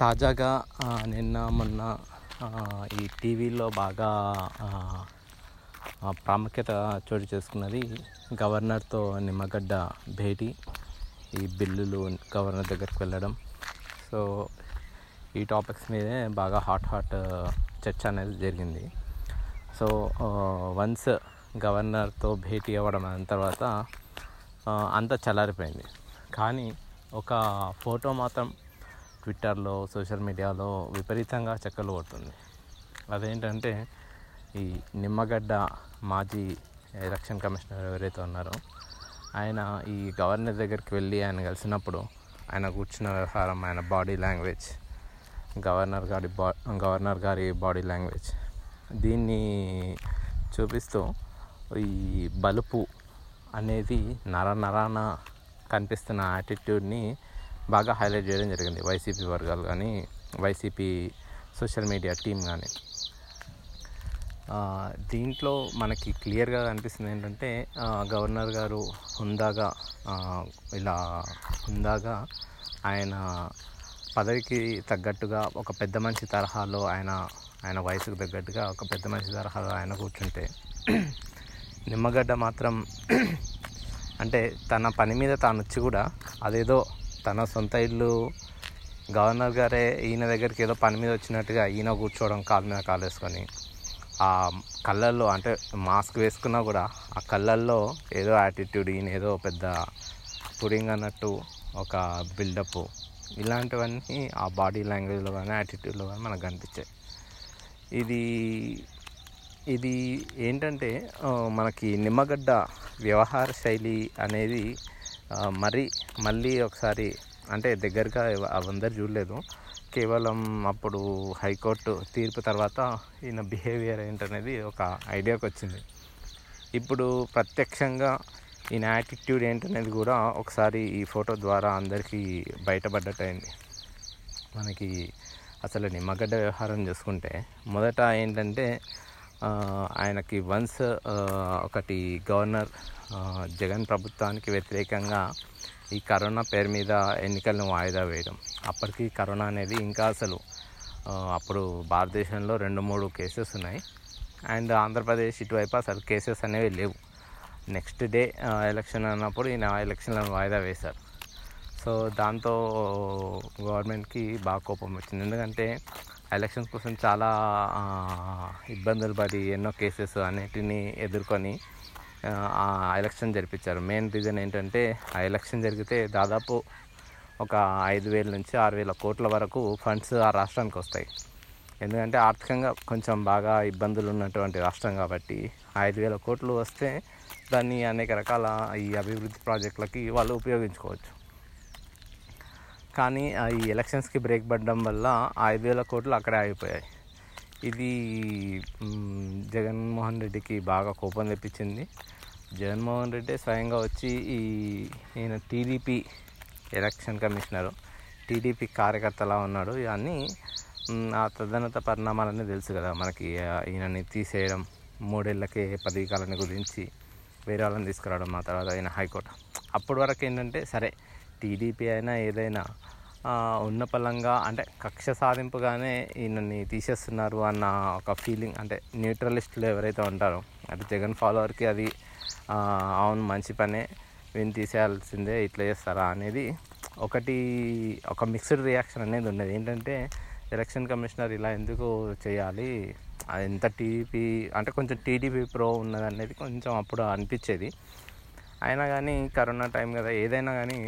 తాజాగా మొన్న ఈ టీవీలో బాగా ప్రాముఖ్యత చోటు చేసుకున్నది గవర్నర్తో నిమ్మగడ్డ భేటీ, ఈ బిల్లులు గవర్నర్ దగ్గరికి వెళ్ళడం. సో ఈ టాపిక్స్ మీదే బాగా హాట్ చర్చ అనేది జరిగింది. సో వన్స్ గవర్నర్తో భేటీ అవ్వడం అయిన తర్వాత అంతా చల్లారిపోయింది. కానీ ఒక ఫోటో మాత్రం ట్విట్టర్లో, సోషల్ మీడియాలో విపరీతంగా చక్కర్లు కొడుతుంది. అదేంటంటే ఈ నిమ్మగడ్డ మాజీ ఎలక్షన్ కమిషనర్ ఎవరైతే ఉన్నారో ఆయన ఈ గవర్నర్ దగ్గరికి వెళ్ళి ఆయన కలిసినప్పుడు ఆయన కూర్చున్న వ్యవహారం, ఆయన బాడీ లాంగ్వేజ్, గవర్నర్ గారి బాడీ లాంగ్వేజ్, దీన్ని చూపిస్తూ ఈ బలుపు అనేది నరాన కనిపిస్తున్న యాటిట్యూడ్ని బాగా హైలైట్ చేయడం జరిగింది. వైసీపీ వర్గాలు కానీ, వైసీపీ సోషల్ మీడియా టీం కానీ. దీంట్లో మనకి క్లియర్గా కనిపిస్తుంది ఏంటంటే గవర్నర్ గారు హుందాగా ఆయన పదవికి తగ్గట్టుగా ఒక పెద్ద మనిషి తరహాలో ఆయన వయసుకు తగ్గట్టుగా ఒక పెద్ద మనిషి తరహాలో ఆయన కూర్చుంటే, నిమ్మగడ్డ మాత్రం అంటే తన పని మీద తాను వచ్చి కూడా అదేదో తన సొంత ఇల్లు, గవర్నర్ గారే ఈయన దగ్గరికి ఏదో పని మీద వచ్చినట్టుగా ఈయన కూర్చోవడం, కాళ్ళ మీద కాలు వేసుకొని, ఆ కళ్ళల్లో అంటే మాస్క్ వేసుకున్నా కూడా ఆ కళ్ళల్లో ఏదో యాటిట్యూడ్, ఈయన ఏదో పెద్ద పుడింగ్ అన్నట్టు ఒక బిల్డప్, ఇలాంటివన్నీ ఆ బాడీ లాంగ్వేజ్లో కానీ యాటిట్యూడ్లో కానీ మనకు కనిపించాయి. ఇది ఏంటంటే మనకి నిమ్మగడ్డ వ్యవహార శైలి అనేది మళ్ళీ ఒకసారి అంటే దగ్గరగా అవందరూ చూడలేదు. కేవలం అప్పుడు హైకోర్టు తీర్పు తర్వాత ఈయన బిహేవియర్ ఏంటనేది ఒక ఐడియాకి వచ్చింది. ఇప్పుడు ప్రత్యక్షంగా ఈయన యాటిట్యూడ్ ఏంటనేది కూడా ఒకసారి ఈ ఫోటో ద్వారా అందరికీ బయటపడ్డట్టయింది. మనకి అసలు నిమ్మగడ్డ వ్యవహారం చూసుకుంటే మొదట ఏంటంటే ఆయనకి వన్స్ ఒకటి గవర్నర్ జగన్ ప్రభుత్వానికి వ్యతిరేకంగా ఈ కరోనా పేరు మీద ఎన్నికలను వాయిదా వేయడం, అప్పటికి కరోనా అనేది ఇంకా అసలు అప్పుడు భారతదేశంలో 2-3 కేసెస్ ఉన్నాయి, అండ్ ఆంధ్రప్రదేశ్ ఇటువైపు అసలు కేసెస్ అనేవి లేవు. నెక్స్ట్ డే ఎలక్షన్ అన్నప్పుడు ఈయన ఎలక్షన్లను వాయిదా వేశారు. సో దాంతో గవర్నమెంట్కి బాగా కోపం వచ్చింది, ఎందుకంటే ఎలక్షన్స్ కోసం చాలా ఇబ్బందులు పడి ఎన్నో కేసెస్ అన్నిటినీ ఎదుర్కొని ఆ ఎలక్షన్ జరిపించారు. మెయిన్ రీజన్ ఏంటంటే ఆ ఎలక్షన్ జరిగితే దాదాపు ఒక 5,000 నుంచి 6,000 కోట్ల వరకు ఫండ్స్ ఆ రాష్ట్రానికి వస్తాయి. ఎందుకంటే ఆర్థికంగా కొంచెం బాగా ఇబ్బందులు ఉన్నటువంటి రాష్ట్రం కాబట్టి 5,000 కోట్లు వస్తే దాన్ని అనేక రకాల ఈ అభివృద్ధి ప్రాజెక్టులకి వాళ్ళు ఉపయోగించుకోవచ్చు. కానీ ఈ ఎలక్షన్స్కి బ్రేక్ పడడం వల్ల 5,000 కోట్లు అక్కడే ఆగిపోయాయి. ఇది జగన్మోహన్ రెడ్డికి బాగా కోపం తెప్పించింది. జగన్మోహన్ రెడ్డి స్వయంగా వచ్చి ఈయన టీడీపీ ఎలక్షన్ కమిషనరు, టీడీపీ కార్యకర్తలా ఉన్నాడు. ఇవన్నీ ఆ తదనంత పరిణామాలన్నీ తెలుసు కదా మనకి. ఈయనని తీసేయడం, 3 ఏళ్లకే పదవి కాలాన్ని గురించి వేరే వాళ్ళని తీసుకురావడం, ఆ తర్వాత ఆయన హైకోర్టు. అప్పటి వరకు ఏంటంటే సరే టీడీపీ అయినా ఏదైనా ఉన్న పలంగా అంటే కక్ష సాధింపుగానే ఈయనని తీసేస్తున్నారు అన్న ఒక ఫీలింగ్, అంటే న్యూట్రలిస్టులు ఎవరైతే ఉంటారో అంటే జగన్ ఫాలోవర్కి అది అవును మంచి పనే, వీని తీసేయాల్సిందే, ఇట్లా చేస్తారా అనేది ఒక మిక్స్డ్ రియాక్షన్ అనేది ఉండేది. ఏంటంటే ఎలక్షన్ కమిషనర్ ఇలా ఎందుకు చేయాలి, ఎంత టీడీపీ అంటే కొంచెం టీడీపీ ప్రో ఉన్నది అనేది కొంచెం అప్పుడు అనిపించేది. అయినా కానీ కరోనా టైం కదా, ఏదైనా కానీ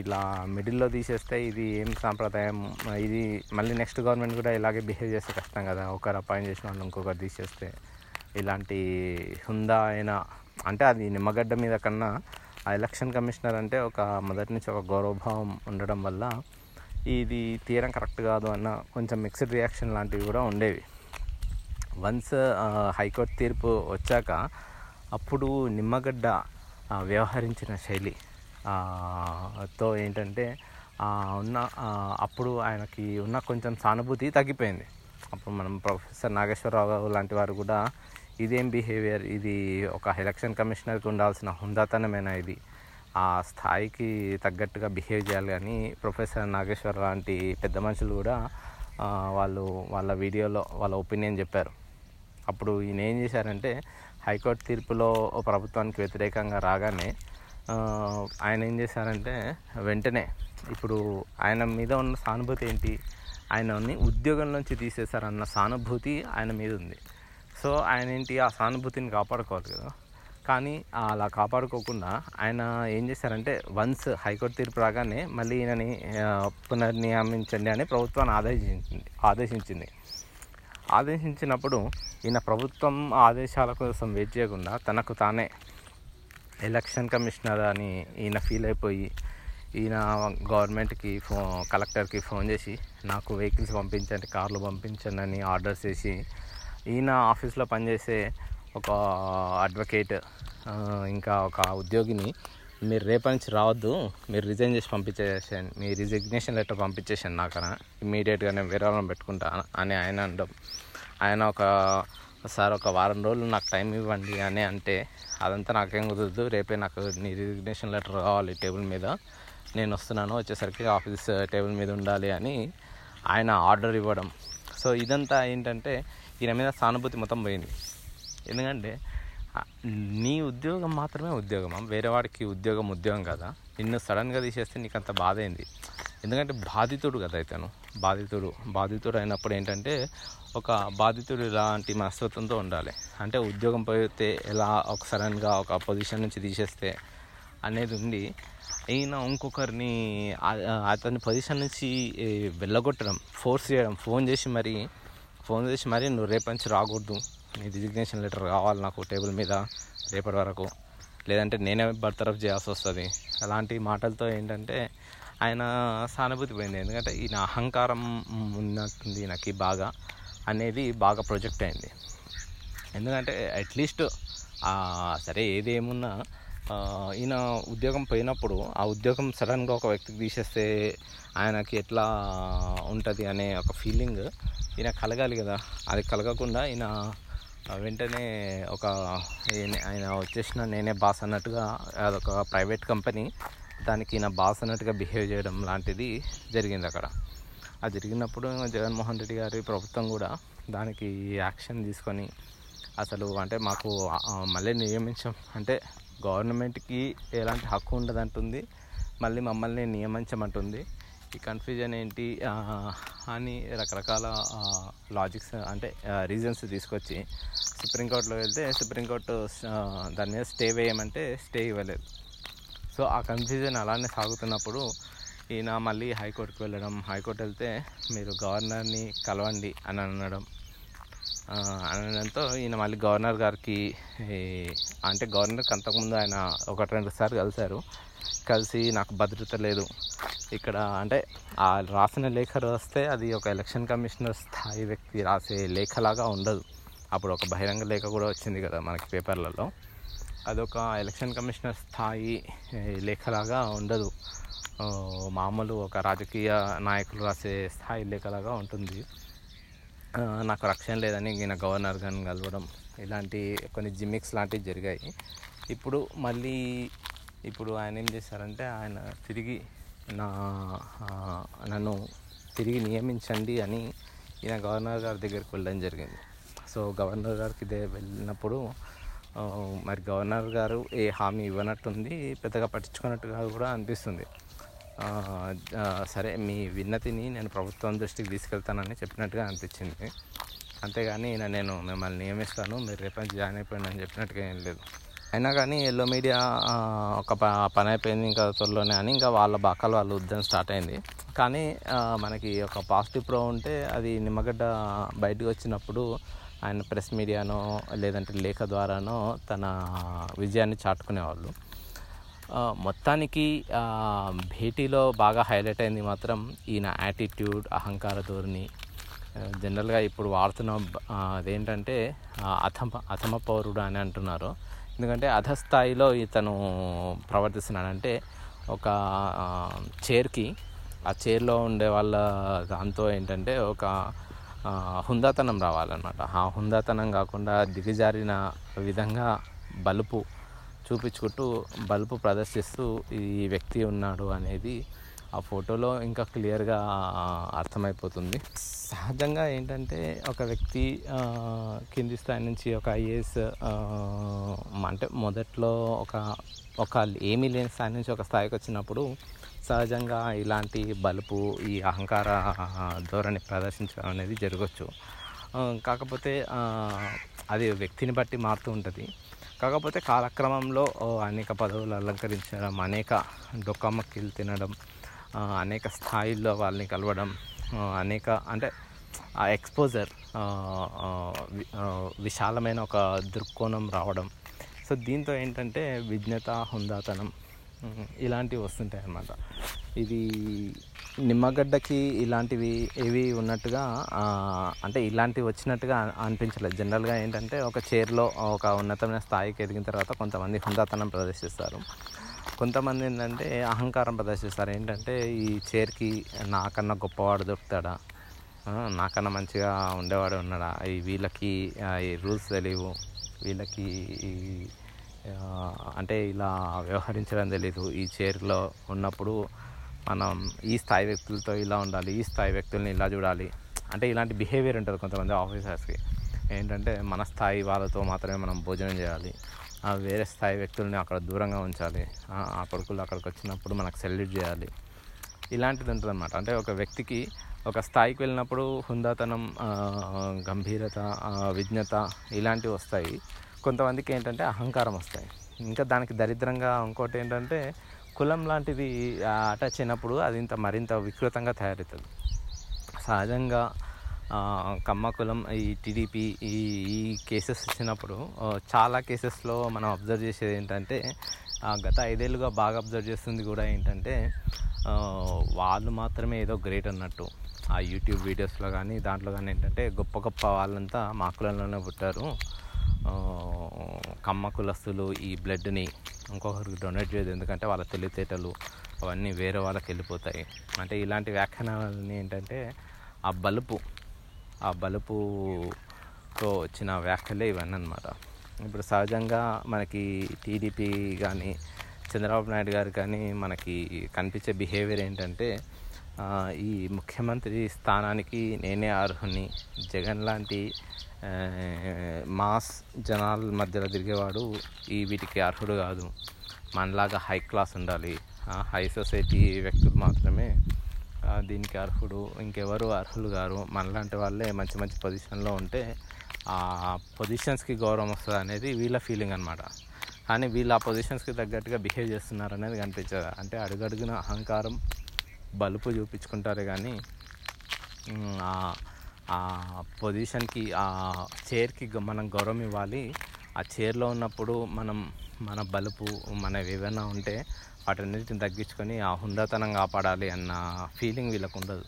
ఇలా మిడిల్లో తీసేస్తే ఇది ఏం సాంప్రదాయం, ఇది మళ్ళీ నెక్స్ట్ గవర్నమెంట్ కూడా ఇలాగే బిహేవ్ చేస్తే కష్టం కదా, ఒకరు అపాయింట్ చేసిన వాళ్ళు ఇంకొకరు తీసేస్తే. ఇలాంటి హుందా అయినా అంటే అది నిమ్మగడ్డ మీద కన్నా ఆ ఎలక్షన్ కమిషనర్ అంటే ఒక మొదటి నుంచి ఒక గౌరవభావం ఉండడం వల్ల ఇది తీయడం కరెక్ట్ కాదు అన్న కొంచెం మిక్స్డ్ రియాక్షన్ లాంటివి కూడా ఉండేవి. వన్స్ హైకోర్టు తీర్పు వచ్చాక అప్పుడు నిమ్మగడ్డ వ్యవహరించిన శైలి తో ఏంటంటే అప్పుడు ఆయనకి ఉన్న కొంచెం సానుభూతి తగ్గిపోయింది. అప్పుడు మనం ప్రొఫెసర్ నాగేశ్వరరావు లాంటి వారు కూడా ఇదేం బిహేవియర్, ఇది ఒక ఎలక్షన్ కమిషనర్కి ఉండాల్సిన హుందాతనమేనా, ఇది ఆ స్థాయికి తగ్గట్టుగా బిహేవ్ చేయాలి. కానీ ప్రొఫెసర్ నాగేశ్వర్ లాంటి పెద్ద మనుషులు కూడా వాళ్ళు వాళ్ళ వీడియోలో వాళ్ళ ఒపీనియన్ చెప్పారు. అప్పుడు ఈయన ఏం చేశారంటే హైకోర్టు తీర్పులో ప్రభుత్వానికి వ్యతిరేకంగా రాగానే ఆయన ఏం చేశారంటే వెంటనే ఇప్పుడు ఆయన మీద ఉన్న సానుభూతి ఏంటి, ఆయనని ఉద్యోగం నుంచి తీసేశారన్న సానుభూతి ఆయన మీద ఉంది. సో ఆయన ఏంటి ఆ సానుభూతిని కాపాడుకోవాలి కదా, కానీ అలా కాపాడుకోకుండా ఆయన ఏం చేశారంటే వన్స్ హైకోర్టు తీర్పు రాగానే మళ్ళీ ఈయనని పునర్నియమించండి అని ప్రభుత్వాన్ని ఆదేశించింది. ఆదేశించినప్పుడు ఈయన ప్రభుత్వం ఆదేశాల కోసం వెయిట్ చేయకుండా తనకు తానే ఎలక్షన్ కమిషనర్ అని ఈయన ఫీల్ అయిపోయి ఈయన గవర్నమెంట్కి కలెక్టర్కి ఫోన్ చేసి నాకు వెహికల్స్ పంపించండి, కార్లు పంపించండి అని ఆర్డర్స్ చేసి ఈయన ఆఫీస్లో పనిచేసే ఒక అడ్వకేట్ ఇంకా ఒక ఉద్యోగిని మీరు రేపటి నుంచి రావద్దు, మీరు రిజైన్ చేసి పంపించేసాను, మీ రిజిగ్నేషన్ లెటర్ పంపించేసాను నాకన్నా ఇమ్మీడియట్గా నేను వేరే వాళ్ళని పెట్టుకుంటా అని ఆయన అంటాం. ఆయన ఒక వారం రోజులు నాకు టైం ఇవ్వండి అని అంటే అదంతా నాకేం కుదరదు, రేపే నాకు నీ రిజిగ్నేషన్ లెటర్ కావాలి టేబుల్ మీద, నేను వస్తున్నాను, వచ్చేసరికి ఆఫీస్ టేబుల్ మీద ఉండాలి అని ఆయన ఆర్డర్ ఇవ్వడం. సో ఇదంతా ఏంటంటే ఈయన మీద సానుభూతి మొత్తం పోయింది. ఎందుకంటే నీ ఉద్యోగం మాత్రమే ఉద్యోగమా, వేరేవాడికి ఉద్యోగం కదా, నిన్ను సడన్గా తీసేస్తే నీకు అంత బాధ అయింది. ఎందుకంటే బాధితుడు కదా ఇతను, బాధితుడు అయినప్పుడు ఏంటంటే ఒక బాధితుడు ఇలాంటి మనస్తత్వంతో ఉండాలి. అంటే ఉద్యోగం పోతే ఎలా ఒక సడన్గా ఒక పొజిషన్ నుంచి తీసేస్తే అనేది ఉండి అయినా ఇంకొకరిని అతని పొజిషన్ నుంచి వెళ్ళగొట్టడం, ఫోర్స్ చేయడం, ఫోన్ చేసి మరి నువ్వు రేపటి నుంచి రాకూడదు, నీ రిజిగ్నేషన్ లెటర్ కావాలి నాకు టేబుల్ మీద రేపటి వరకు, లేదంటే నేనే బర్తరఫ్ చేయాల్సి వస్తుంది, అలాంటి మాటలతో ఏంటంటే ఆయన సానుభూతి పోయింది. ఎందుకంటే ఈయన అహంకారం ఉన్నట్టుంది నాకు బాగా అనేది బాగా ప్రొజెక్ట్ అయింది. ఎందుకంటే అట్లీస్ట్ సరే ఏదేమున్నా ఈయన ఉద్యోగం పోయినప్పుడు ఆ ఉద్యోగం సడన్గా ఒక వ్యక్తికి తీసేస్తే ఆయనకి ఎట్లా ఉంటుంది అనే ఒక ఫీలింగ్ ఈయన కలగాలి కదా. అది కలగకుండా ఈయన వెంటనే ఆయన వచ్చేసిన నేనే బాస్ అన్నట్టుగా, అదొక ప్రైవేట్ కంపెనీ, దానికి ఈయన బాస్ అన్నట్టుగా బిహేవ్ చేయడం లాంటిది జరిగింది అక్కడ. అది జరిగినప్పుడు జగన్మోహన్ రెడ్డి గారి ప్రభుత్వం కూడా దానికి యాక్షన్ తీసుకొని అసలు అంటే మాకు మళ్ళీ నియమించం, అంటే గవర్నమెంట్కి ఎలాంటి హక్కు ఉండదంటుంది, మళ్ళీ మమ్మల్ని నియమించమంటుంది, ఈ కన్ఫ్యూజన్ ఏంటి అని రకరకాల లాజిక్స్ అంటే రీజన్స్ తీసుకొచ్చి సుప్రీంకోర్టులో వెళ్తే సుప్రీంకోర్టు దాని మీద స్టే వేయమంటే స్టే ఇవ్వలేదు. సో ఆ కన్ఫ్యూజన్ అలానే సాగుతున్నప్పుడు ఈయన మళ్ళీ హైకోర్టుకు వెళ్ళడం, హైకోర్టు వెళ్తే మీరు గవర్నర్ని కలవండి అని అనడంతో ఈయన మళ్ళీ గవర్నర్ గారికి అంటే గవర్నర్కి అంతకుముందు ఆయన 1-2 సార్లు కలిసి నాకు భద్రత లేదు ఇక్కడ అంటే ఆ రాసిన లేఖ రాస్తే అది ఒక ఎలక్షన్ కమిషనర్ స్థాయి వ్యక్తి రాసే లేఖలాగా ఉండదు. అప్పుడు ఒక బహిరంగ లేఖ కూడా వచ్చింది కదా మనకి పేపర్లలో, అదొక ఎలక్షన్ కమిషనర్ స్థాయి లేఖలాగా ఉండదు, మామూలు ఒక రాజకీయ నాయకులు రాసే స్థాయి లేఖలాగా ఉంటుంది. నాకు రక్షణ లేదని ఈయన గవర్నర్ గారిని కలవడం ఇలాంటి కొన్ని జిమ్మిక్స్ లాంటివి జరిగాయి. ఇప్పుడు ఆయన ఏం చేశారంటే ఆయన తిరిగి నన్ను తిరిగి నియమించండి అని ఈయన గవర్నర్ గారి దగ్గరికి వెళ్ళడం జరిగింది. సో గవర్నర్ గారికి వెళ్ళినప్పుడు మరి గవర్నర్ గారు ఏ హామీ ఇవ్వనట్టుంది, పెద్దగా పట్టించుకున్నట్టుగా కూడా అనిపిస్తుంది. సరే మీ విన్నతిని నేను ప్రభుత్వం దృష్టికి తీసుకెళ్తానని చెప్పినట్టుగా అనిపించింది, అంతేగాని ఈయన నేను మిమ్మల్ని నియమిస్తాను, మీరు రేపటి జాయిన్ అయిపోయింది అని చెప్పినట్టుగా ఏం లేదు. అయినా కానీ ఎల్లో మీడియా ఒక పని అయిపోయింది ఇంకా త్వరలోనే అని ఇంకా వాళ్ళ బాకాలు వాళ్ళ ఉద్యమం స్టార్ట్ అయింది. కానీ మనకి ఒక పాజిటివ్ ప్రో ఉంటే అది నిమ్మగడ్డ బయటకు వచ్చినప్పుడు ఆయన ప్రెస్ మీడియానో లేదంటే లేఖ ద్వారానో తన విజయాన్ని చాటుకునేవాళ్ళు. మొత్తానికి భేటీలో బాగా హైలైట్ అయింది మాత్రం ఈయన యాటిట్యూడ్, అహంకార ధోరణి. జనరల్గా ఇప్పుడు వాడుతున్న అదేంటంటే అధమ పౌరుడు అని అంటున్నారు. ఎందుకంటే అధస్థాయిలో ఇతను ప్రవర్తిస్తున్నాడంటే ఒక చైర్కి ఆ చైర్లో ఉండే వాళ్ళ దాంతో ఏంటంటే ఒక హుందాతనం రావాలన్నమాట. ఆ హుందాతనం కాకుండా దిగజారిన విధంగా బలుపు చూపించుకుంటూ బల్బు ప్రదర్శిస్తూ ఈ వ్యక్తి ఉన్నాడు అనేది ఆ ఫోటోలో ఇంకా క్లియర్గా అర్థమైపోతుంది. సహజంగా ఏంటంటే ఒక వ్యక్తి కింది స్థాయి నుంచి ఒక ఐఏఎస్ అంటే మొదట్లో ఒక ఏమీ లేని స్థాయి నుంచి ఒక స్థాయికి వచ్చినప్పుడు సహజంగా ఇలాంటి బలుపు ఈ అహంకార ధోరణి ప్రదర్శించడం అనేది జరగవచ్చు. కాకపోతే అది వ్యక్తిని బట్టి మారుతూ ఉంటుంది. కాకపోతే కాలక్రమంలో అనేక పదవులు అలంకరించడం, అనేక డొక్కమక్కిలు తినడం, అనేక స్థాయిల్లో వాళ్ళని కలవడం, అనేక అంటే ఆ ఎక్స్పోజర్ విశాలమైన ఒక దృక్కోణం రావడం, సో దీంతో ఏంటంటే విజ్ఞత, హుందాతనం ఇలాంటివి వస్తుంటాయి అన్నమాట. ఇది నిమ్మగడ్డకి ఇలాంటివి ఏవి ఉన్నట్టుగా అంటే ఇలాంటివి వచ్చినట్టుగా అనిపించలేదు. జనరల్గా ఏంటంటే ఒక చైర్లో ఒక ఉన్నతమైన స్థాయికి ఎదిగిన తర్వాత కొంతమంది హుందాతనం ప్రదర్శిస్తారు, కొంతమంది ఏంటంటే అహంకారం ప్రదర్శిస్తారు. ఏంటంటే ఈ చైర్కి నాకన్నా గొప్పవాడు దొరుకుతాడా, నాకన్నా మంచిగా ఉండేవాడు ఉన్నాడా, ఈ వీళ్ళకి ఈ రూల్స్ తెలియవు, వీళ్ళకి అంటే ఇలా వ్యవహరించడం తెలీదు, ఈ చైర్లో ఉన్నప్పుడు మనం ఈ స్థాయి వ్యక్తులతో ఇలా ఉండాలి, ఈ స్థాయి వ్యక్తుల్ని ఇలా చూడాలి అంటే ఇలాంటి బిహేవియర్ ఉంటుంది కొంతమంది ఆఫీసర్స్కి. ఏంటంటే మన స్థాయి వాళ్ళతో మాత్రమే మనం భోజనం చేయాలి, వేరే స్థాయి వ్యక్తుల్ని అక్కడ దూరంగా ఉంచాలి, ఆ కొడుకులు అక్కడికి వచ్చినప్పుడు మనకు సెల్యూట్ చేయాలి, ఇలాంటిది ఉంటుంది అన్నమాట. అంటే ఒక వ్యక్తికి ఒక స్థాయికి వెళ్ళినప్పుడు హుందాతనం, గంభీరత, విజ్ఞత ఇలాంటివి వస్తాయి. కొంతమందికి ఏంటంటే అహంకారం వస్తాయి. ఇంకా దానికి దరిద్రంగా ఇంకోటి ఏంటంటే కులం లాంటిది అటాచ్ అయినప్పుడు అది ఇంత మరింత వికృతంగా తయారవుతుంది. సహజంగా కమ్మ కులం, ఈ టీడీపీ ఈ కేసెస్ వచ్చినప్పుడు చాలా కేసెస్లో మనం అబ్జర్వ్ చేసేది ఏంటంటే గత 5 ఏళ్ళుగా బాగా అబ్జర్వ్ చేస్తుంది కూడా ఏంటంటే వాళ్ళు మాత్రమే ఏదో గ్రేట్ అన్నట్టు ఆ యూట్యూబ్ వీడియోస్లో కానీ దాంట్లో కానీ ఏంటంటే గొప్ప గొప్ప వాళ్ళంతా మా కులంలోనే పుట్టారు, కమ్మ కులస్తులు ఈ బ్లడ్ని ఇంకొకరికి డొనేట్ చేయదు ఎందుకంటే వాళ్ళ తెలివితేటలు అవన్నీ వేరే వాళ్ళకి వెళ్ళిపోతాయి అంటే ఇలాంటి వ్యాఖ్యానాలని ఏంటంటే ఆ బలుపుతో వచ్చిన వ్యాఖ్యలే ఇవన్నీ అన్నమాట. ఇప్పుడు సహజంగా మనకి టీడీపీ కానీ చంద్రబాబు నాయుడు గారు కానీ మనకి కనిపించే బిహేవియర్ ఏంటంటే ఈ ముఖ్యమంత్రి స్థానానికి నేనే అర్హుని, జగన్ లాంటి మాస్ జనాల మధ్యలో తిరిగేవాడు ఈ వీటికి అర్హుడు కాదు, మనలాగా హై క్లాస్ ఉండాలి, హై సొసైటీ వ్యక్తులు మాత్రమే దీనికి అర్హుడు, ఇంకెవరు అర్హులు గారు, మనలాంటి వాళ్ళే మంచి మంచి పొజిషన్లో ఉంటే ఆ పొజిషన్స్కి గౌరవం వస్తుంది అనేది వీళ్ళ ఫీలింగ్ అనమాట. కానీ వీళ్ళు ఆ పొజిషన్స్కి తగ్గట్టుగా బిహేవ్ చేస్తున్నారు అనేది కనిపించదు. అంటే అడుగడుగున అహంకారం, బలుపు చూపించుకుంటారు కానీ ఆ పొజిషన్కి ఆ చైర్కి మనం గౌరవం ఇవ్వాలి. ఆ చైర్లో ఉన్నప్పుడు మనం మన బలుపు మనవి ఏమైనా ఉంటే వాటన్నిటిని తగ్గించుకొని ఆ హుందాతనం కాపాడాలి అన్న ఫీలింగ్ వీళ్ళకు ఉండదు.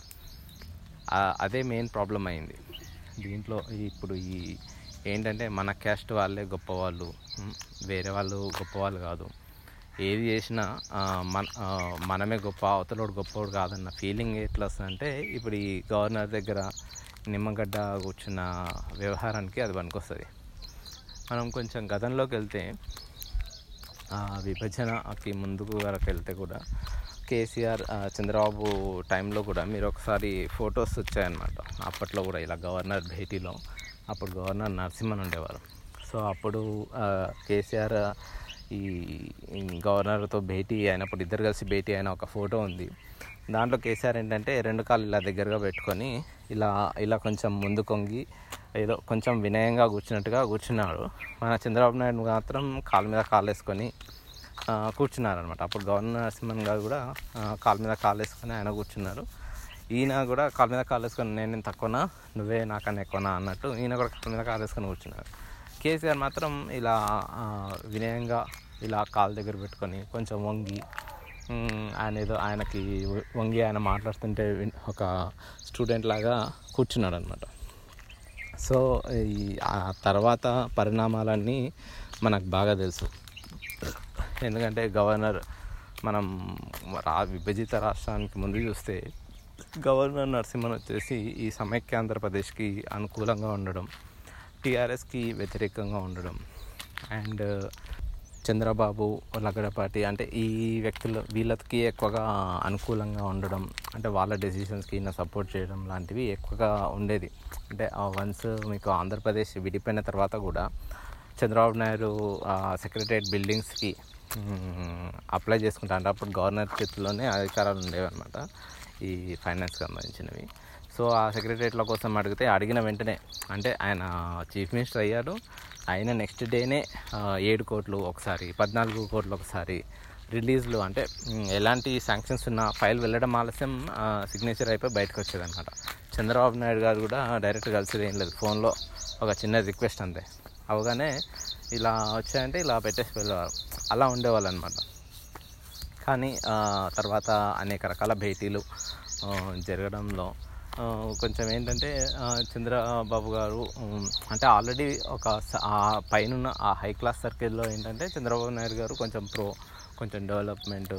అదే మెయిన్ ప్రాబ్లం అయింది దీంట్లో. ఇప్పుడు ఈ ఏంటంటే మన క్యాస్ట్ వాళ్ళే గొప్పవాళ్ళు, వేరే వాళ్ళు గొప్పవాళ్ళు కాదు, ఏది చేసినా మనమే గొప్ప, అవతలోడు గొప్పవాడు కాదన్న ఫీలింగ్ ఎట్లా వస్తుందంటే ఇప్పుడు ఈ గవర్నర్ దగ్గర నిమ్మగడ్డ కూర్చున్న వ్యవహారానికి అది పనికొస్తుంది. మనం కొంచెం గతంలోకి వెళ్తే విభజనకి ముందుకు వరకు వెళ్తే కూడా కేసీఆర్ చంద్రబాబు టైంలో కూడా మీరు ఒకసారి ఫొటోస్ వచ్చాయన్నమాట. అప్పట్లో కూడా ఇలా గవర్నర్ భేటీలో అప్పుడు గవర్నర్ నరసింహన్ ఉండేవారు. సో అప్పుడు కేసీఆర్ ఈ గవర్నర్తో భేటీ అయినప్పుడు ఇద్దరు కలిసి భేటీ అయిన ఒక ఫోటో ఉంది. దాంట్లో కేసీఆర్ ఏంటంటే 2 కాళ్ళు ఇలా దగ్గరగా పెట్టుకొని ఇలా ఇలా కొంచెం ముందు కొంగి ఏదో కొంచెం వినయంగా కూర్చున్నట్టుగా కూర్చున్నాడు. మన చంద్రబాబు నాయుడు మాత్రం కాళ్ళ మీద కాళ్ళు వేసుకొని కూర్చున్నారనమాట. అప్పుడు గవర్నర్ నరసింహన్ గారు కూడా కాళ్ళ మీద కాళ్ళు వేసుకొని ఆయన కూర్చున్నారు. ఈయన కూడా కాళ్ళ మీద కాళ్ళు వేసుకొని నేను తక్కువనా, నువ్వే నాకన్నా ఎక్కువనా అన్నట్టు ఈయన కూడా కాళ్ళ మీద కాళ్ళు వేసుకొని కూర్చున్నారు. కేసీఆర్ మాత్రం ఇలా వినయంగా ఇలా కాళ్ళ దగ్గర పెట్టుకొని కొంచెం వంగి ఆయన ఏదో ఆయనకి వంగి ఆయన మాట్లాడుతుంటే ఒక స్టూడెంట్ లాగా కూర్చున్నాడు అనమాట. సో ఈ ఆ తర్వాత పరిణామాలన్నీ మనకు బాగా తెలుసు. ఎందుకంటే గవర్నర్ మనం విభజిత రాష్ట్రానికి ముందు చూస్తే గవర్నర్ నరసింహన్ వచ్చేసి ఈ సమైక్య ఆంధ్రప్రదేశ్కి అనుకూలంగా ఉండడం, టీఆర్ఎస్కి వ్యతిరేకంగా ఉండడం, అండ్ చంద్రబాబు, లగడపాటి అంటే ఈ వ్యక్తులు వీళ్ళకి ఎక్కువగా అనుకూలంగా ఉండడం, అంటే వాళ్ళ డెసిషన్స్కి ఈయన సపోర్ట్ చేయడం లాంటివి ఎక్కువగా ఉండేది. అంటే వన్స్ మీకు ఆంధ్రప్రదేశ్ విడిపోయిన తర్వాత కూడా చంద్రబాబు నాయుడు సెక్రటరియట్ బిల్డింగ్స్కి అప్లై చేసుకుంటా, అంటే అప్పుడు గవర్నర్ చేతిలోనే అధికారాలు ఉండేవన్నమాట ఈ ఫైనాన్స్కి సంబంధించినవి. సో ఆ సెక్రటరియట్ల కోసం అడిగితే అడిగిన వెంటనే, అంటే ఆయన చీఫ్ మినిస్టర్ అయ్యారు, ఆయన నెక్స్ట్ డేనే 7 కోట్లు ఒకసారి, 14 కోట్లు ఒకసారి రిలీజ్లు, అంటే ఎలాంటి శాంక్షన్స్ ఉన్న ఫైల్ వెళ్ళడం ఆలస్యం సిగ్నేచర్ అయిపోయి బయటకు వచ్చేదనమాట. చంద్రబాబు నాయుడు గారు కూడా డైరెక్ట్ కలిసేది ఏం లేదు, ఫోన్లో ఒక చిన్న రిక్వెస్ట్ అంతే, అవగానే ఇలా వచ్చాయంటే ఇలా పెట్టేసి వెళ్ళేవారు, అలా ఉండేవాళ్ళు అనమాట. కానీ తర్వాత అనేక రకాల భేటీలు జరగడంలో కొంచెం ఏంటంటే చంద్రబాబు గారు అంటే ఆల్రెడీ ఒక పైన ఆ హై క్లాస్ సర్కిల్లో ఏంటంటే చంద్రబాబు నాయుడు గారు కొంచెం ప్రో, కొంచెం డెవలప్మెంట్,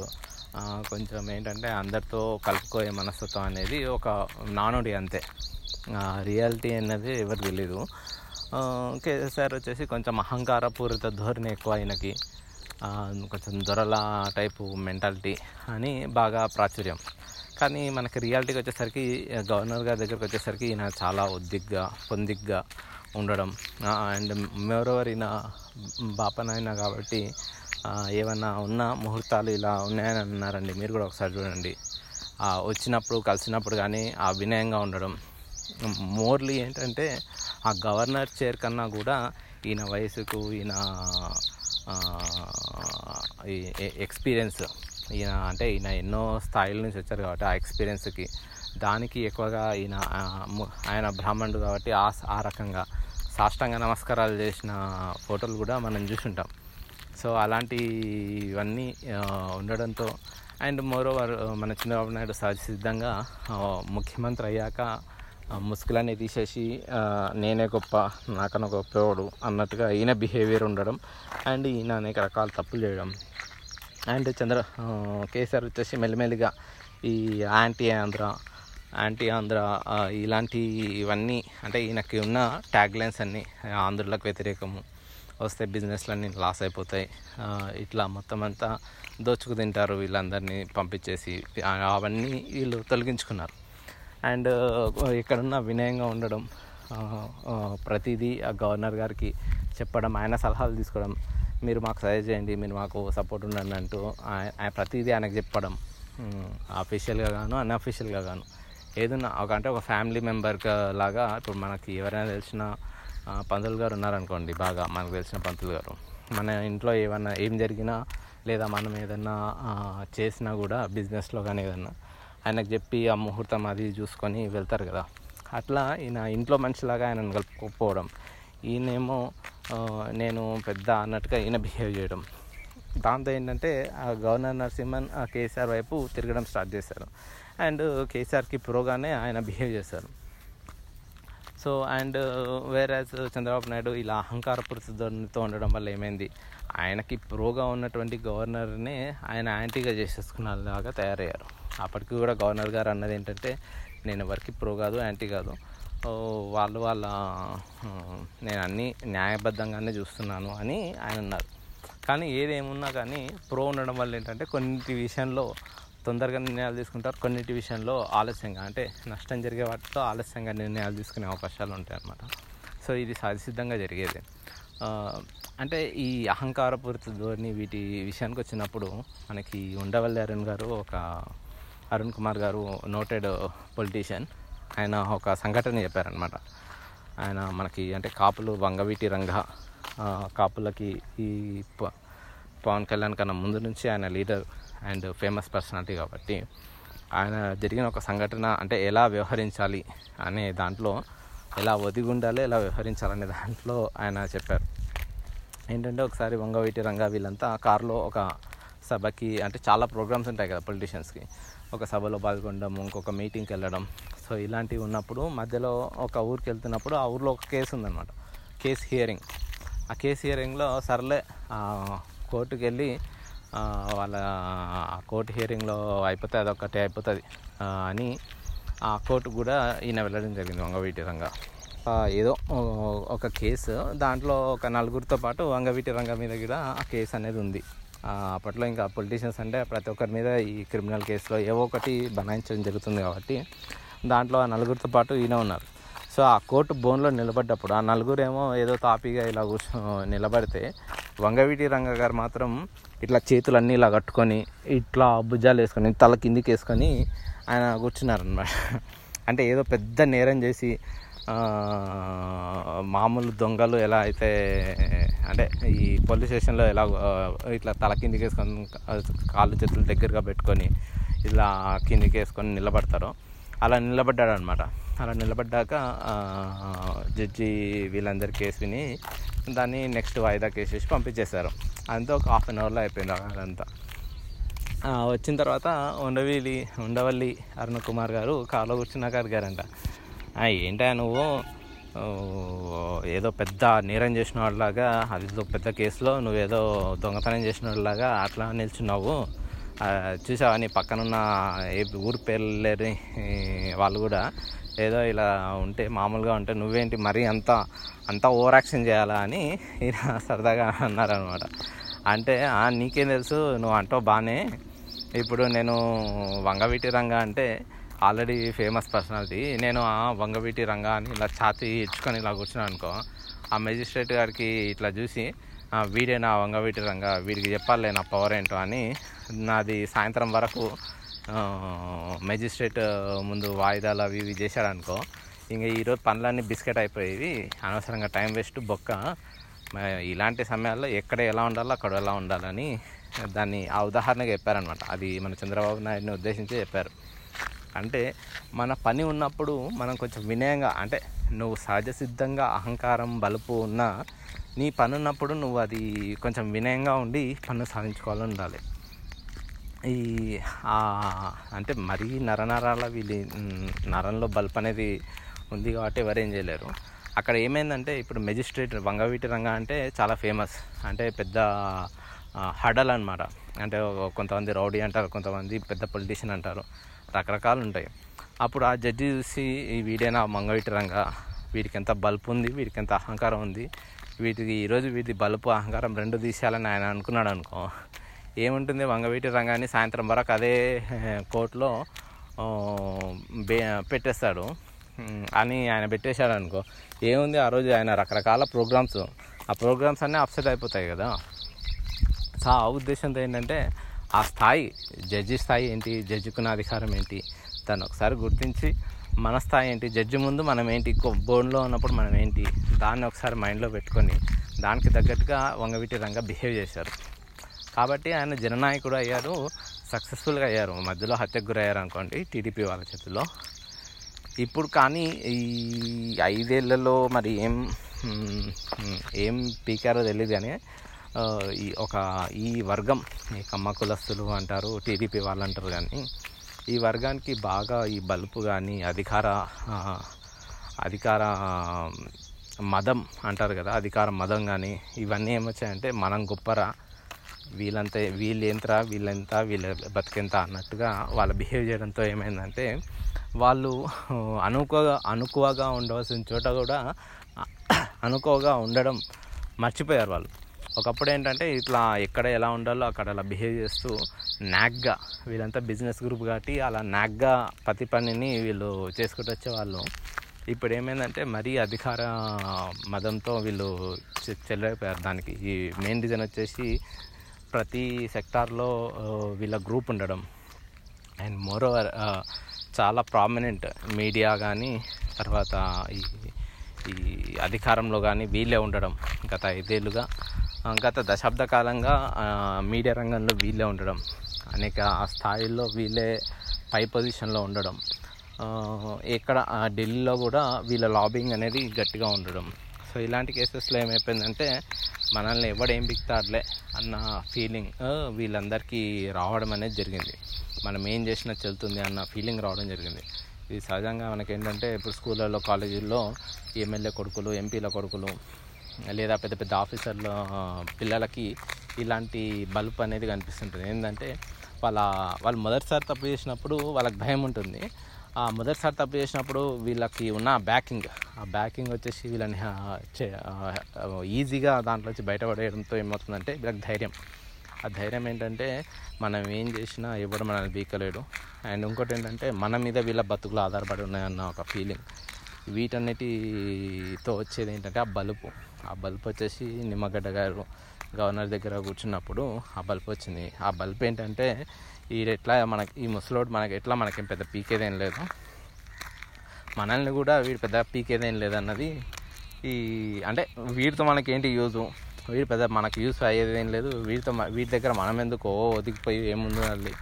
కొంచెం ఏంటంటే అందరితో కలుపుకోయే మనస్తత్వం అనేది ఒక నానుడి అంతే, రియాలిటీ అనేది ఎవరు తెలీదు. కేసీఆర్ వచ్చేసి కొంచెం అహంకారపూరిత ధోరణి ఎక్కువ, ఆయనకి కొంచెం దొరల టైపు మెంటాలిటీ అని బాగా ప్రాచుర్యం. కానీ మనకి రియాలిటీకి వచ్చేసరికి గవర్నర్ గారి దగ్గరికి వచ్చేసరికి ఈయన చాలా ఒద్దిగ్గా, పొందిగ్గా ఉండడం, అండ్ మోరోవర్ ఈయన బాపనాయన కాబట్టి ఏమన్నా ఉన్న ముహూర్తాలు ఇలా ఉన్నాయని అన్నారండి, మీరు కూడా ఒకసారి చూడండి. వచ్చినప్పుడు కలిసినప్పుడు కానీ ఆ వినయంగా ఉండడం, మోర్లీ ఏంటంటే ఆ గవర్నర్ చైర్ కన్నా కూడా ఈయన వయసుకు, ఈయన ఎక్స్పీరియన్స్, ఈయన అంటే ఈయన ఎన్నో స్థాయిల నుంచి వచ్చారు కాబట్టి ఆ ఎక్స్పీరియన్స్కి దానికి ఎక్కువగా ఈయన, ఆయన బ్రాహ్మణుడు కాబట్టి ఆ రకంగా సాష్టాంగ నమస్కారాలు చేసిన ఫోటోలు కూడా మనం చూసుంటాం. సో అలాంటివన్నీ ఉండడంతో, అండ్ మోరోవర్ మన చంద్రబాబు నాయుడు సహజ సిద్ధంగా ముఖ్యమంత్రి అయ్యాక ముసుగులన్నీ తీసేసి నేనే గొప్ప, నాకన్నా గొప్పవాడు అన్నట్టుగా ఈయన బిహేవియర్ ఉండడం, అండ్ ఈయన అనేక రకాల తప్పులు చేయడం. అండ్ కేసీఆర్ వచ్చేసి మెల్లిమెల్లిగా ఈ యాంటీ ఆంధ్ర ఇలాంటివన్నీ, అంటే ఈయనకి ఉన్న ట్యాగ్లైన్స్ అన్నీ, ఆంధ్రులకు వ్యతిరేకము, వస్తే బిజినెస్లన్నీ లాస్ అయిపోతాయి, ఇట్లా మొత్తం అంతా దోచుకు తింటారు వీళ్ళందరినీ పంపించేసి, అవన్నీ వీళ్ళు తొలగించుకున్నారు. అండ్ ఇక్కడున్న వినయంగా ఉండడం, ప్రతిదీ ఆ గవర్నర్ గారికి చెప్పడం, ఆయన సలహాలు తీసుకోవడం, మీరు మాకు సజెస్ట్ చేయండి, మీరు మాకు సపోర్ట్ ఉండండి అంటూ ప్రతిదీ ఆయనకు చెప్పడం, అఫీషియల్గా గాను అన్అఫీషియల్గా గాను. ఏదన్నా ఒక, అంటే ఒక ఫ్యామిలీ మెంబర్గా లాగా, ఇప్పుడు మనకి ఎవరైనా తెలిసిన పంతులు గారు ఉన్నారనుకోండి, బాగా మనకు తెలిసిన పంతులు గారు, మన ఇంట్లో ఏమన్నా ఏం జరిగినా లేదా మనం ఏదన్నా చేసినా కూడా బిజినెస్లో కానీ ఏదన్నా ఆయనకు చెప్పి ఆ ముహూర్తం అది చూసుకొని వెళ్తారు కదా, అట్లా ఈయన ఇంట్లో మనిషిలాగా ఆయనను కలుపుకోకపోవడం, ఈయనేమో నేను పెద్ద అన్నట్టుగా ఈయన బిహేవ్ చేయడం, దాంతో ఏంటంటే ఆ గవర్నర్ నరసింహన్ కేసీఆర్ వైపు తిరగడం స్టార్ట్ చేశారు. అండ్ కేసీఆర్కి ప్రోగానే ఆయన బిహేవ్ చేశారు. సో అండ్ వేరాజ్ చంద్రబాబు నాయుడు ఇలా అహంకారపూరిత ధోరణితో ఉండడం వల్ల ఏమైంది, ఆయనకి ప్రోగా ఉన్నటువంటి గవర్నర్నే ఆయన యాంటీగా చేసేసుకునేలాగా తయారయ్యారు. అప్పటికి కూడా గవర్నర్ గారు అన్నది ఏంటంటే, నేను ఎవరికి ప్రో కాదు, యాంటీ కాదు, నేను అన్నీ న్యాయబద్ధంగానే చూస్తున్నాను అని ఆయన అన్నారు. కానీ ఏదేమున్నా కానీ ప్రో ఉండడం వల్ల ఏంటంటే కొన్నిటి విషయంలో తొందరగా నిర్ణయాలు తీసుకుంటారు, కొన్నిటి విషయంలో ఆలస్యంగా, అంటే నష్టం జరిగే వాటితో ఆలస్యంగా నిర్ణయాలు తీసుకునే అవకాశాలు ఉంటాయి అన్నమాట. సో ఇది సహజసిద్ధంగా జరిగేది. అంటే ఈ అహంకారపూరిత ధోరణి వీటి విషయానికి వచ్చినప్పుడు మనకి ఉండవల్లి అరుణ్ కుమార్ గారు నోటెడ్ పొలిటీషియన్, ఆయన ఒక సంఘటన చెప్పారనమాట. ఆయన మనకి అంటే కాపులు వంగవీటి రంగ, కాపులకి ఈ పవన్ కళ్యాణ్ కన్నా ముందు నుంచి ఆయన లీడర్ అండ్ ఫేమస్ పర్సనాలిటీ కాబట్టి ఆయన జరిగిన ఒక సంఘటన, అంటే ఎలా వ్యవహరించాలి అనే దాంట్లో, ఎలా ఒదిగి ఉండాలి, ఎలా వ్యవహరించాలనే దాంట్లో ఆయన చెప్పారు. ఏంటంటే ఒకసారి వంగవీటి రంగ వీళ్ళంతా కారులో ఒక సభకి, అంటే చాలా ప్రోగ్రామ్స్ ఉంటాయి కదా పొలిటీషియన్స్కి, ఒక సభలో పాల్గొనడం, ఇంకొక మీటింగ్కి వెళ్ళడం, సో ఇలాంటివి ఉన్నప్పుడు మధ్యలో ఒక ఊరికి వెళ్తున్నప్పుడు ఆ ఊరిలో ఒక కేసు ఉందన్నమాట, కేసు హియరింగ్. ఆ కేసు హియరింగ్లో సర్లే కోర్టుకు వెళ్ళి వాళ్ళ కోర్టు హియరింగ్లో అయిపోతే అదొకటి అయిపోతుంది అని ఆ కోర్టు కూడా ఈయన వెళ్ళడం జరిగింది వంగవీటి రంగ. ఏదో ఒక కేసు, దాంట్లో ఒక నలుగురితో పాటు వంగవీటి రంగ మీద కూడా ఆ కేసు అనేది ఉంది. అప్పట్లో ఇంకా పొలిటీషియన్స్ అంటే ప్రతి ఒక్కరి మీద ఈ క్రిమినల్ కేసులో ఏవో ఒకటి బనాయించడం జరుగుతుంది కాబట్టి దాంట్లో ఆ నలుగురితో పాటు ఈయన ఉన్నారు. సో ఆ కోర్టు బోన్లో నిలబడ్డప్పుడు ఆ నలుగురేమో ఏదో తాపీగా ఇలా నిలబడితే వంగవీటి రంగ గారు మాత్రం ఇట్లా చేతులన్నీ ఇలా కట్టుకొని ఇట్లా భుజాలు వేసుకొని తల కిందికి వేసుకొని ఆయన కూర్చున్నారనమాట. అంటే ఏదో పెద్ద నేరం చేసి మామూలు దొంగలు ఎలా అయితే అంటే ఈ పోలీస్ స్టేషన్లో ఎలా ఇట్లా తల కిందికి వేసుకొని కాళ్ళు చేతులు దగ్గరగా పెట్టుకొని ఇలా కిందికి వేసుకొని నిలబడతారో అలా నిలబడ్డాడు అనమాట. అలా నిలబడ్డాక జడ్జి వీళ్ళందరి కేసు విని దాన్ని నెక్స్ట్ వాయిదా కేసు వేసి పంపించేశారు. అంతా ఒక హాఫ్ అన్ అవర్లో అయిపోయింది. అదంతా వచ్చిన తర్వాత ఉండవల్లి అరుణ్ కుమార్ గారు కారులో కూర్చున్నాక అడిగారంట, ఏంటా నువ్వు ఏదో పెద్ద నేరం చేసిన వాళ్ళలాగా, అది పెద్ద కేసులో నువ్వేదో దొంగతనం చేసిన వాళ్ళలాగా అట్లా నిల్చున్నావు, చూసావా నీ పక్కనున్న ఊరు పేర్లు లేని వాళ్ళు కూడా ఏదో ఇలా ఉంటే మామూలుగా ఉంటే నువ్వేంటి మరీ అంతా ఓవర్ యాక్షన్ చేయాలా అని ఇలా సరదాగా అన్నారనమాట. అంటే నీకేం తెలుసు, నువ్వు అంటావు బాగానే, ఇప్పుడు నేను వంగవీటి రంగ అంటే ఆల్రెడీ ఫేమస్ పర్సనాలిటీ, నేను వంగవీటి రంగ అని ఇలా ఛాతీ ఇచ్చుకొని ఇలా కూర్చున్నాను అనుకో, ఆ మెజిస్ట్రేట్ గారికి ఇట్లా చూసి వీడే నా వంగవీటి రంగ, వీడికి చెప్పాలి నా పవర్ ఏంటో అని నాది సాయంత్రం వరకు మెజిస్ట్రేట్ ముందు వాయిదాలు అవి ఇవి చేశాడనుకో, ఇంకా ఈరోజు పనులన్నీ బిస్కెట్ అయిపోయేవి, అనవసరంగా టైం వేస్ట్ బొక్క. ఇలాంటి సమయాల్లో ఎక్కడ ఎలా ఉండాలో అక్కడ ఎలా ఉండాలని దాన్ని ఆ ఉదాహరణగా చెప్పారనమాట. అది మన చంద్రబాబు నాయుడిని ఉద్దేశించి చెప్పారు. అంటే మన పని ఉన్నప్పుడు మనం కొంచెం వినయంగా, అంటే నువ్వు సహజ సిద్ధంగా అహంకారం బలుపు ఉన్నా నీ పని ఉన్నప్పుడు నువ్వు అది కొంచెం వినయంగా ఉండి పన్ను సాధించుకోవాలని ఉండాలి. ఈ అంటే మరీ నరనరాల వీళ్ళు నరంలో బలుపు అనేది ఉంది కాబట్టి ఎవరేం చేయలేరు. అక్కడ ఏమైందంటే ఇప్పుడు మెజిస్ట్రేట్ వంగవీటి రంగ అంటే చాలా ఫేమస్, అంటే పెద్ద హడల్ అనమాట. అంటే కొంతమంది రౌడీ అంటారు, కొంతమంది పెద్ద పొలిటీషియన్ అంటారు, రకరకాలు ఉంటాయి. అప్పుడు ఆ జడ్జి చూసి ఈ వీడైనా వంగవీటి రంగ, వీడికి ఎంత బలుపు ఉంది, వీడికి ఎంత అహంకారం ఉంది, వీటికి ఈరోజు వీటి బలుపు అహంకారం రెండు తీసేయాలని ఆయన అనుకున్నాడు అనుకో, ఏముంటుంది వంగవీటి రంగాన్ని సాయంత్రం వరకు అదే కోర్టులో పెట్టేస్తాడు అని ఆయన పెట్టేశాడు అనుకో, ఏముంది ఆ రోజు ఆయన రకరకాల ప్రోగ్రామ్స్, ఆ ప్రోగ్రామ్స్ అన్నీ అప్సెట్ అయిపోతాయి కదా. సో ఆ ఉద్దేశంతో ఏంటంటే ఆ స్థాయి జడ్జి స్థాయి ఏంటి, జడ్జికున్న అధికారం ఏంటి, దాన్ని ఒకసారి గుర్తించి మన స్థాయి ఏంటి, జడ్జి ముందు మనం ఏంటి, బోన్లో ఉన్నప్పుడు మనం ఏంటి, దాన్ని ఒకసారి మైండ్లో పెట్టుకొని దానికి తగ్గట్టుగా వంగవీటి రంగ బిహేవ్ చేశారు. కాబట్టి ఆయన జననాయకుడు అయ్యారు, సక్సెస్ఫుల్గా అయ్యారు. మధ్యలో హత్యకు గురయ్యారు అనుకోండి టీడీపీ వాళ్ళ చేతుల్లో. ఇప్పుడు కానీ ఈ 5 ఏళ్లలో మరి ఏం పీకారో తెలియదు కానీ ఈ ఈ వర్గం, ఈ కమ్మ కులస్తులు అంటారు, టీడీపీ వాళ్ళు అంటారు, కానీ ఈ వర్గానికి బాగా ఈ బలుపు కానీ అధికార మదం అంటారు కదా, అధికార మదం కానీ ఇవన్నీ ఏమొచ్చాయంటే మనం గొప్పరా, వీళ్ళంతా వీళ్ళ బతికెంత అన్నట్టుగా వాళ్ళు బిహేవ్ చేయడంతో ఏమైందంటే వాళ్ళు అనుకువగా ఉండవలసిన చోట కూడా అనుకువగా ఉండడం మర్చిపోయారు. వాళ్ళు ఒకప్పుడు ఏంటంటే ఇట్లా ఎక్కడ ఎలా ఉండాలో అక్కడ అలా బిహేవ్ చేస్తూ నాగ్గా, వీళ్ళంతా బిజినెస్ గ్రూప్ కాబట్టి అలా నాగ్గా ప్రతి పనిని వీళ్ళు చేసుకుంటూ వచ్చేవాళ్ళు. ఇప్పుడు ఏమైందంటే మరీ అధికార మదంతో వీళ్ళు చెల్లైపోయారు. దానికి ఈ మెయిన్ రీజన్ వచ్చేసి ప్రతి సెక్టార్లో వీళ్ళ గ్రూప్ ఉండడం, అండ్ మోరోవర్ చాలా ప్రామినెంట్ మీడియా కానీ, తర్వాత ఈ అధికారంలో కానీ వీళ్ళే ఉండడం. గత 5 ఏళ్ళుగా, గత దశాబ్ద కాలంగా మీడియా రంగంలో వీళ్ళే ఉండడం, అనేక స్థాయిల్లో వీళ్ళే పై పొజిషన్లో ఉండడం, ఇక్కడ ఢిల్లీలో కూడా వీళ్ళ లాబింగ్ అనేది గట్టిగా ఉండడం. సో ఇలాంటి కేసెస్లో ఏమైపోయిందంటే మనల్ని ఎవడేం బిక్తారులే అన్న ఫీలింగ్ వీళ్ళందరికీ రావడం అనేది జరిగింది. మనం ఏం చేసినా చెల్తుంది అన్న ఫీలింగ్ రావడం జరిగింది. ఇది సహజంగా మనకేంటంటే ఇప్పుడు స్కూళ్ళల్లో, కాలేజీల్లో ఎమ్మెల్యే కొడుకులు, ఎంపీల కొడుకులు, లేదా పెద్ద పెద్ద ఆఫీసర్ల పిల్లలకి ఇలాంటి బల్బ్ అనేది కనిపిస్తుంటుంది. ఏంటంటే వాళ్ళు మొదటిసారి తప్పు చేసినప్పుడు వాళ్ళకి భయం ఉంటుంది, మొదటిసారి తప్పు చేసినప్పుడు వీళ్ళకి ఉన్న బ్యాకింగ్, ఆ బ్యాకింగ్ వచ్చేసి వీళ్ళని ఈజీగా దాంట్లో వచ్చి బయటపడేయడంతో ఏమవుతుందంటే వీళ్ళకి ధైర్యం. ఆ ధైర్యం ఏంటంటే మనం ఏం చేసినా ఎవరు మనల్ని బీకలేడు. అండ్ ఇంకోటి ఏంటంటే మన మీద వీళ్ళ బతుకులు ఆధారపడి ఉన్నాయన్న ఒక ఫీలింగ్. వీటన్నిటితో వచ్చేది ఏంటంటే ఆ బల్బు వచ్చేసి నిమ్మగడ్డ గారు గవర్నర్ దగ్గర కూర్చున్నప్పుడు ఆ బల్బు వచ్చింది. ఆ బల్బు ఏంటంటే వీడెట్లా మనకి, ఈ ముసలోడు మనకేం పెద్ద పీకేదేం లేదు, మనల్ని కూడా వీడు పెద్ద పీకేదేం లేదన్నది. ఈ అంటే వీడితో మనకేంటి యూజు, వీడి పెద్ద మనకు యూస్ అయ్యేదేం లేదు, వీటి దగ్గర మనం ఎందుకు ఒదిగిపోయి ఏముందో అది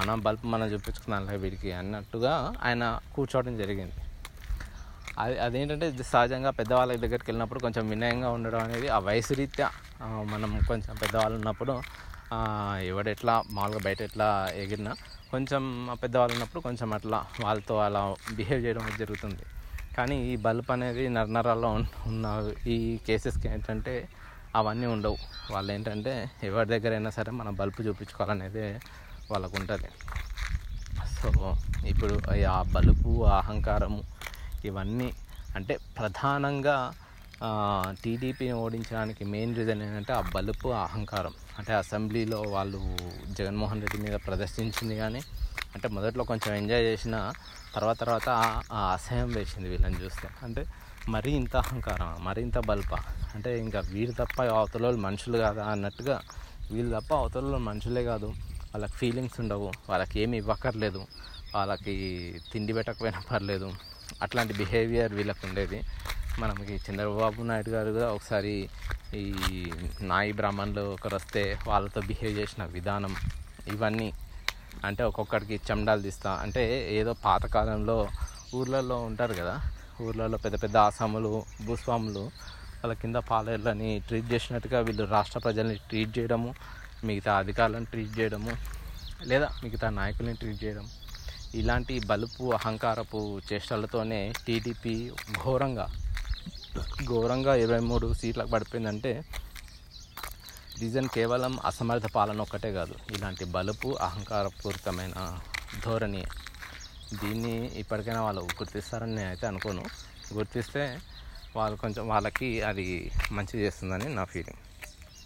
మనం బల్బు మనం చూపించుకున్నాం వీడికి అన్నట్టుగా ఆయన కూర్చోవడం జరిగింది. అదేంటంటే సహజంగా పెద్దవాళ్ళ దగ్గరికి వెళ్ళినప్పుడు కొంచెం వినయంగా ఉండడం అనేది ఆ వయసు రీత్యా మనం కొంచెం పెద్దవాళ్ళు ఉన్నప్పుడు ఎవడెట్లా మామూలుగా బయట ఎట్లా ఎగిరినా కొంచెం పెద్దవాళ్ళు ఉన్నప్పుడు కొంచెం అట్లా వాళ్ళతో అలా బిహేవ్ చేయడం జరుగుతుంది. కానీ ఈ బల్బ్ అనేది నరనరాల్లో ఉన్న ఈ కేసెస్కి ఏంటంటే అవన్నీ ఉండవు. వాళ్ళు ఏంటంటే ఎవరి దగ్గరైనా సరే మనం బల్బు చూపించుకోవాలనేది వాళ్ళకు ఉంటుంది. సో ఇప్పుడు ఆ బల్బు, అహంకారము, ఇవన్నీ అంటే ప్రధానంగా టీడీపీని ఓడించడానికి మెయిన్ రీజన్ ఏంటంటే ఆ బల్బు, అహంకారం. అంటే అసెంబ్లీలో వాళ్ళు జగన్మోహన్ రెడ్డి మీద ప్రదర్శించింది. కానీ అంటే మొదట్లో కొంచెం ఎంజాయ్ చేసిన తర్వాత ఆ అసహ్యం వేసింది వీళ్ళని చూస్తే. అంటే మరీ ఇంత అహంకారం, మరింత బల్ప, అంటే ఇంకా వీళ్ళు తప్ప అవతల మనుషులు కాదా అన్నట్టుగా, వీళ్ళు తప్ప అవతల మనుషులే కాదు, వాళ్ళకి ఫీలింగ్స్ ఉండవు, వాళ్ళకి ఏమి ఇవ్వక్కర్లేదు, వాళ్ళకి తిండి పెట్టకపోయినా పర్లేదు, అట్లాంటి బిహేవియర్ వీళ్ళకు ఉండేది. మనకి చంద్రబాబు నాయుడు గారు కూడా ఒకసారి ఈ నాయి బ్రాహ్మణులు ఒకరు వస్తే వాళ్ళతో బిహేవ్ చేసిన విధానం, ఇవన్నీ అంటే ఒక్కొక్కడికి చెండాలు తీస్తా అంటే ఏదో పాతకాలంలో ఊర్లలో ఉంటారు కదా, ఊర్లలో పెద్ద పెద్ద ఆసాములు, భూస్వాములు వాళ్ళ కింద పాలేళ్ళని ట్రీట్ చేసినట్టుగా వీళ్ళు రాష్ట్ర ప్రజల్ని ట్రీట్ చేయడము, మిగతా అధికారులను ట్రీట్ చేయడము, లేదా మిగతా నాయకుల్ని ట్రీట్ చేయడం, ఇలాంటి బలుపు అహంకారపు చేష్టలతోనే టీడీపీ ఘోరంగా 23 సీట్లకు పడిపోయిందంటే రీజన్ కేవలం అసమర్థ పాలన ఒక్కటే కాదు, ఇలాంటి బలుపు అహంకారపూరితమైన ధోరణి. దీన్ని ఇప్పటికైనా వాళ్ళు గుర్తిస్తారని నేనైతే అనుకోను. గుర్తిస్తే వాళ్ళు కొంచెం వాళ్ళకి అది మంచి చేస్తుందని నా ఫీలింగ్.